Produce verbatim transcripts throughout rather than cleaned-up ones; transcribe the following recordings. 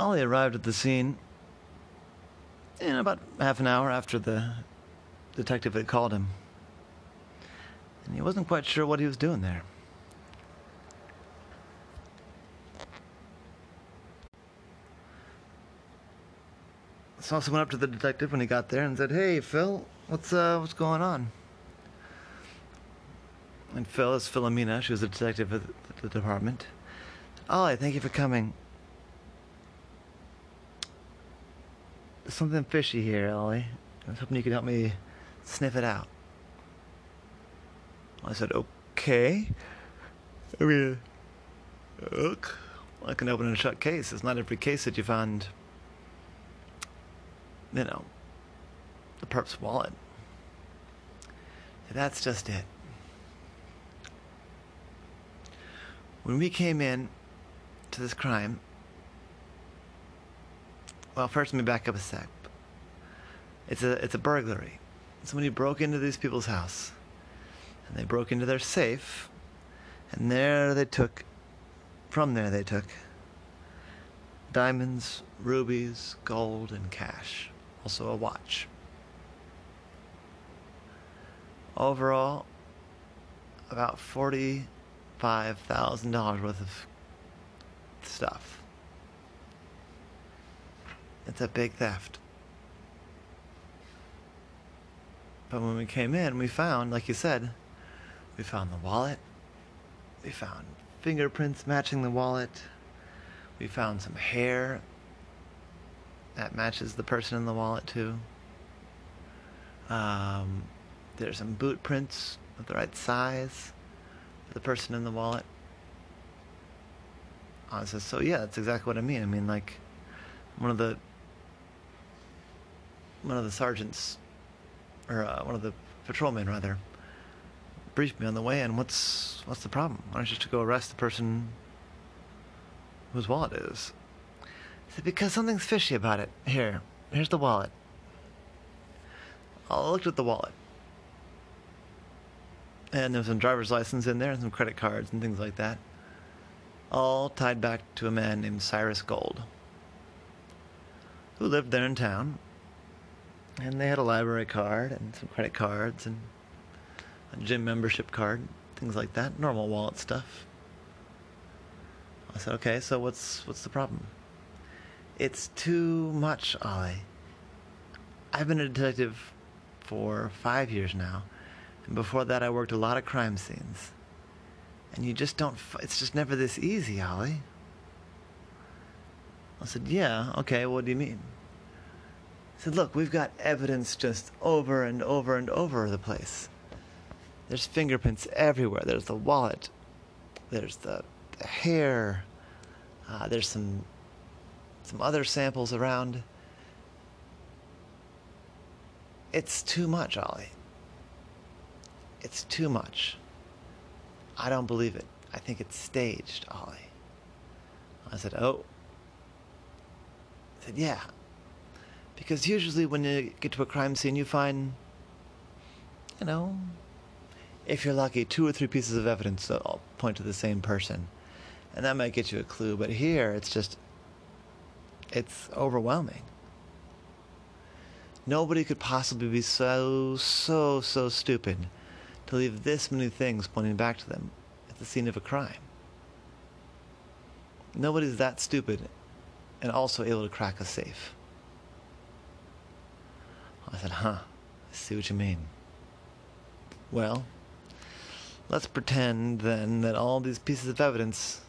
Ollie arrived at the scene in about half an hour after the detective had called him. And he wasn't quite sure what he was doing there. Saucy went up to the detective when he got there and said, "Hey, Phil, what's uh, what's going on?" And Phil is Philomena. She was a detective at the department. "Ollie, thank you for coming. There's something fishy here, Ollie. I was hoping you could help me sniff it out." I said, "Okay. I mean, look, I can open and shut case. It's not every case that you find, you know, the perp's wallet. That's just it. When we came in to this crime, well, first let me back up a sec. It's a it's a burglary. Somebody broke into these people's house, and they broke into their safe, and there they took, from there they took diamonds, rubies, gold, and cash. Also a watch. Overall, about forty. Five thousand dollars worth of stuff. It's a big theft. But when we came in, we found, like you said, we found the wallet. We found fingerprints matching the wallet. We found some hair that matches the person in the wallet too. Um, there's some boot prints of the right size. The person in the wallet." I said, "So yeah, that's exactly what I mean. I mean, like, one of the one of the sergeants, or uh, one of the patrolmen rather, briefed me on the way in. What's what's the problem? Why don't you just go arrest the person whose wallet it is?" I said, "Because something's fishy about it. Here, here's the wallet." I looked at the wallet. And there was some driver's license in there and some credit cards and things like that. All tied back to a man named Cyrus Gold, who lived there in town. And they had a library card and some credit cards and a gym membership card, things like that. Normal wallet stuff. I said, "Okay, so what's what's the problem?" "It's too much, Ollie. I've been a detective for five years now. Before that, I worked a lot of crime scenes. And you just don't... F it's just never this easy, Ollie." I said, "Yeah, okay, what do you mean?" I said, "Look, we've got evidence just over and over and over the place. There's fingerprints everywhere. There's the wallet. There's the, the hair. Uh, there's some, some other samples around. It's too much, Ollie. It's too much. I don't believe it. I think it's staged, Ollie." I said, "Oh." I said, "Yeah. Because usually when you get to a crime scene, you find, you know, if you're lucky, two or three pieces of evidence that all point to the same person. And that might get you a clue. But here, it's just, it's overwhelming. Nobody could possibly be so, so, so stupid to leave this many things pointing back to them at the scene of a crime. Nobody's that stupid and also able to crack a safe." I said, "Huh, I see what you mean. Well, let's pretend then that all these pieces of evidence,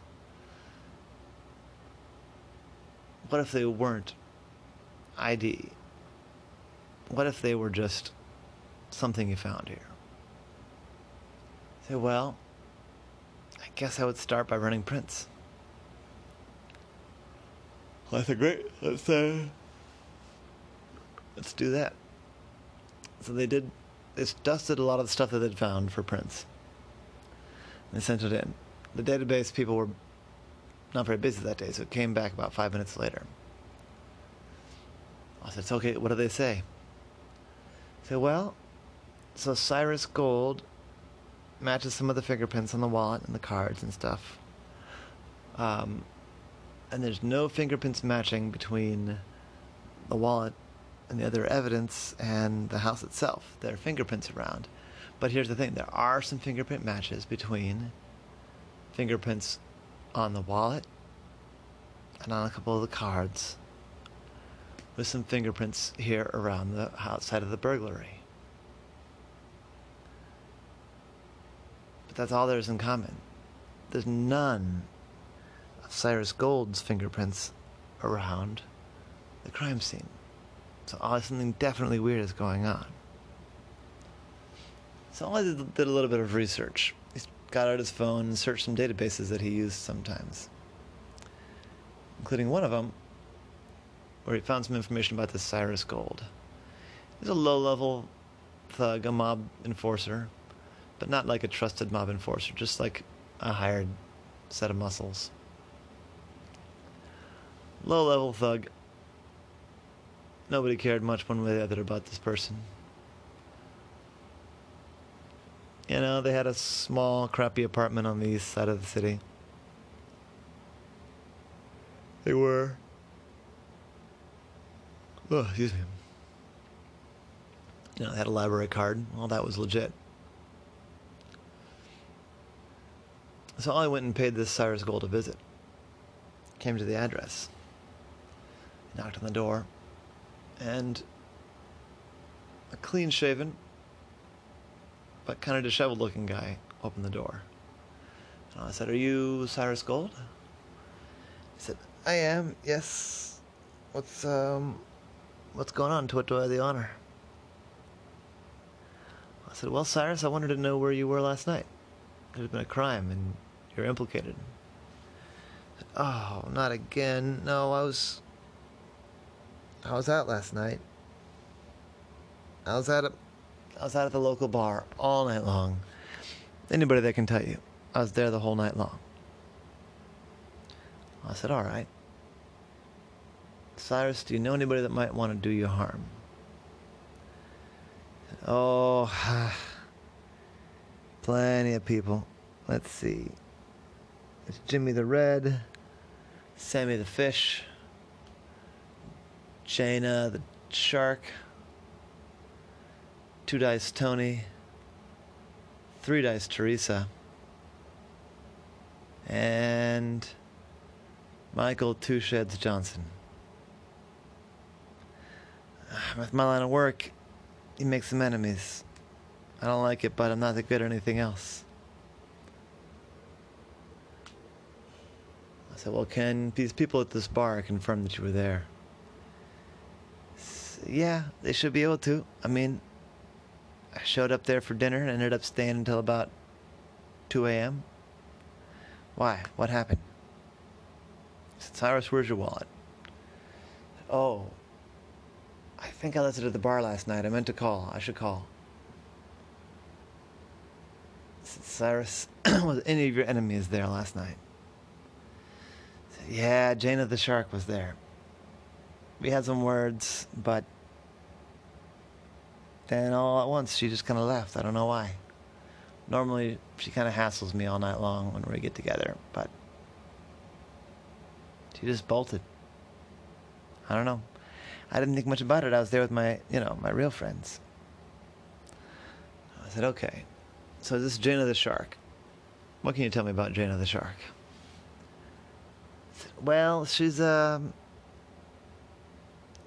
what if they weren't I D? What if they were just something you found here?" "Well, I guess I would start by running prints." Well, I said, "Great, let's, uh, let's do that." So they did, they dusted a lot of the stuff that they'd found for prints. And they sent it in. The database people were not very busy that day, so it came back about five minutes later. I said, "Okay, what do they say?" They said, "Well, so Cyrus Gold matches some of the fingerprints on the wallet and the cards and stuff. Um, and there's no fingerprints matching between the wallet and the other evidence and the house itself. There are fingerprints around. But here's the thing. There are some fingerprint matches between fingerprints on the wallet and on a couple of the cards with some fingerprints here around the outside of the burglary. But that's all there's in common. There's none of Cyrus Gold's fingerprints around the crime scene. So oh, something definitely weird is going on. So Ollie did a little bit of research. He got out his phone and searched some databases that he used sometimes, including one of them where he found some information about this Cyrus Gold. He's a low-level thug, a mob enforcer, but not like a trusted mob enforcer, just like a hired set of muscles. Low-level thug. Nobody cared much one way or the other about this person. You know, they had a small, crappy apartment on the east side of the city. They were... Oh, excuse me. You know, they had a library card. All that was legit. So Ollie went and paid this Cyrus Gold a visit. Came to the address. He knocked on the door. And a clean-shaven, but kind of disheveled-looking guy opened the door. And I said, "Are you Cyrus Gold?" He said, "I am, yes. What's, um, what's going on? To what do I have the honor?" I said, "Well, Cyrus, I wanted to know where you were last night. There's been a crime, and you're implicated." I said, "Oh, not again. No, I was... I was out last night. I was out at, I was out at the local bar all night long. Anybody that can tell you, I was there the whole night long." I said, "All right. Cyrus, do you know anybody that might want to do you harm?" I said, "Oh, plenty of people. Let's see. It's Jimmy the Red, Sammy the Fish, Jaina the Shark, Two Dice Tony, Three Dice Teresa, and Michael Two Sheds Johnson. With my line of work, you make some enemies. I don't like it, but I'm not that good at anything else." I said, "Well, can these people at this bar confirm that you were there?" "Yeah, they should be able to. I mean, I showed up there for dinner and ended up staying until about two a m "Why? What happened?" I said, "Cyrus, where's your wallet?" I said, "Oh, I think I left it at the bar last night. I meant to call. I should call." I said, "Cyrus, was any of your enemies there last night?" I said, "Yeah, Jaina the Shark was there. We had some words, but then all at once she just kind of left. I don't know why. Normally she kind of hassles me all night long when we get together, but she just bolted. I don't know. I didn't think much about it. I was there with my, you know, my real friends." I said, "Okay. So this is Jaina the Shark. What can you tell me about Jaina the Shark?" I said, "Well, she's a... Um,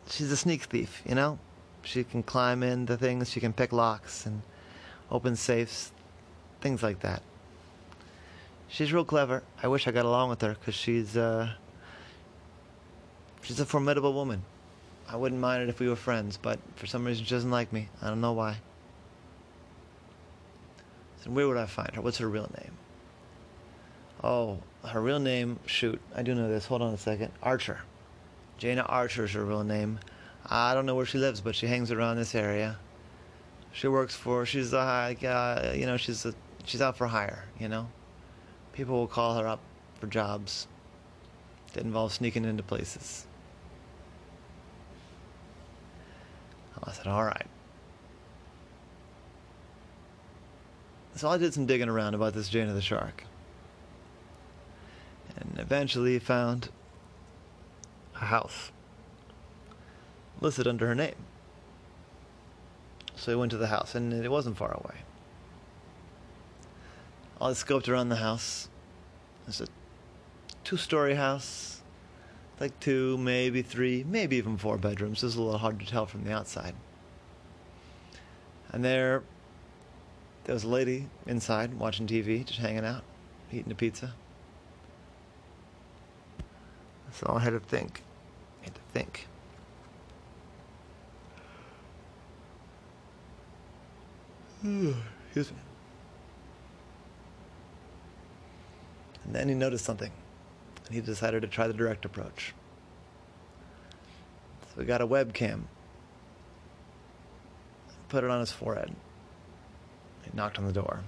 she's a sneak thief, you know? She can climb into things, she can pick locks and open safes, things like that. She's real clever. I wish I got along with her, because she's, uh, she's a formidable woman. I wouldn't mind it if we were friends, but for some reason she doesn't like me. I don't know why." I said, "Where would I find her? What's her real name?" "Oh, her real name, shoot, I do know this. Hold on a second. Archer. Jaina Archer is her real name. I don't know where she lives, but she hangs around this area. She works for, she's a, uh, you know, she's a, she's out for hire, you know? People will call her up for jobs that involve sneaking into places." I said, "All right." So I did some digging around about this Jaina the Shark. And eventually found a house listed under her name. So he went to the house, and it wasn't far away. Ollie scoped around the house. It's a two-story house, like two, maybe three, maybe even four bedrooms. It's a little hard to tell from the outside. And there, there was a lady inside watching T V, just hanging out, eating a pizza. So I had to think. I had to think. Excuse me. And then he noticed something, and he decided to try the direct approach. So he got a webcam, put it on his forehead. He knocked on the door.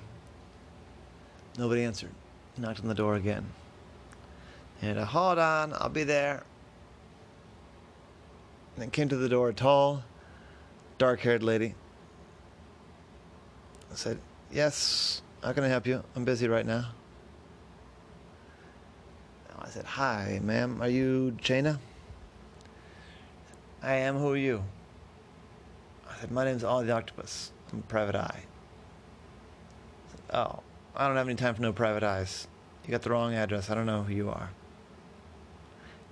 Nobody answered. He knocked on the door again. And I, hold on, I'll be there. And then came to the door, a tall, dark-haired lady. I said, yes, how can I help you? I'm busy right now. I said, hi, ma'am, are you Jaina? I am, who are you? I said, my name's Ollie the Octopus. I'm a private eye. I said, oh, I don't have any time for no private eyes. You got the wrong address. I don't know who you are.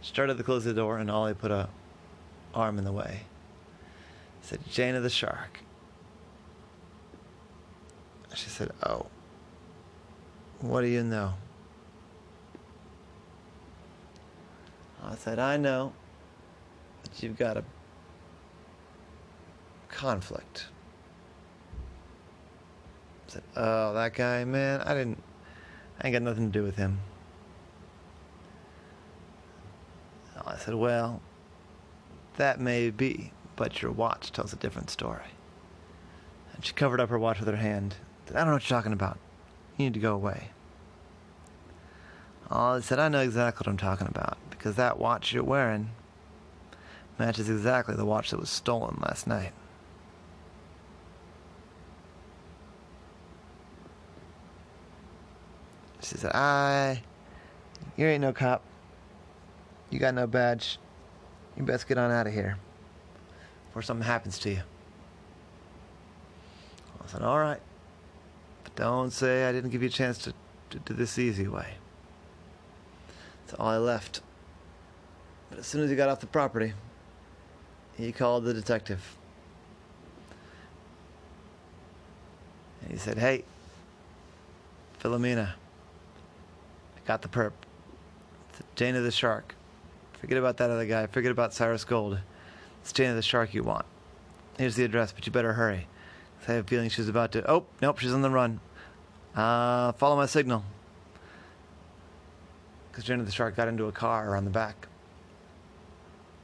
She started to close the door, and Ollie put a arm in the way. I said, Jaina the shark. She said, oh, what do you know? I said, I know that you've got a conflict. I said, oh, that guy, man, I didn't, I ain't got nothing to do with him. I said, well, that may be, but your watch tells a different story. And she covered up her watch with her hand. I don't know what you're talking about. You need to go away. Ollie said, I know exactly what I'm talking about, because that watch you're wearing matches exactly the watch that was stolen last night. She said, I, you ain't no cop. You got no badge. You best get on out of here before something happens to you. I said, all right. But don't say I didn't give you a chance to do this easy way. So Ollie left. But as soon as he got off the property, he called the detective. And he said, hey, Philomena, I got the perp. It's Jaina the shark. Forget about that other guy. Forget about Cyrus Gold. It's Jaina the shark you want. Here's the address, but you better hurry. I have a feeling she's about to... Oh, nope, she's on the run. Uh, follow my signal. Because Jaina the shark got into a car around the back.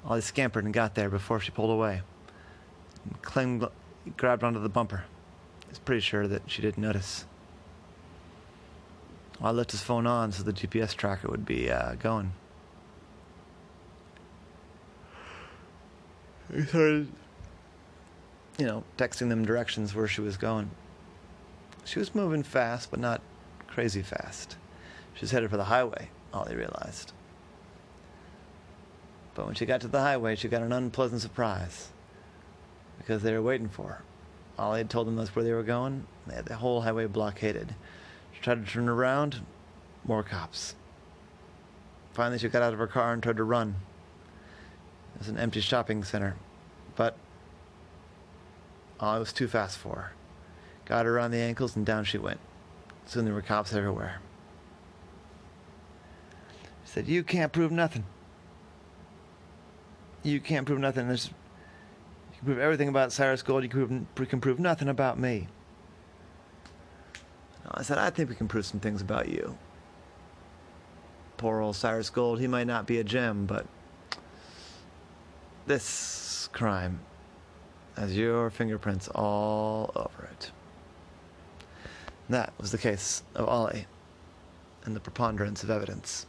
Ollie scampered and got there before she pulled away. And claimed, grabbed onto the bumper. He's pretty sure that she didn't notice. Ollie left his phone on so the G P S tracker would be uh, going. He started, you know, texting them directions where she was going. She was moving fast, but not crazy fast. She was headed for the highway, Ollie realized. But when she got to the highway, she got an unpleasant surprise, because they were waiting for her. Ollie had told them that's where they were going. They had the whole highway blockaded. She tried to turn around, more cops. Finally, she got out of her car and tried to run. It was an empty shopping center, but Ollie was too fast for her. Got her around the ankles, and down she went. Soon there were cops everywhere. She said, you can't prove nothing. You can't prove nothing. There's, you can prove everything about Cyrus Gold. You can prove, can prove nothing about me. And I said, I think we can prove some things about you. Poor old Cyrus Gold. He might not be a gem, but this crime has your fingerprints all over it. And that was the case of Ollie and the preponderance of evidence.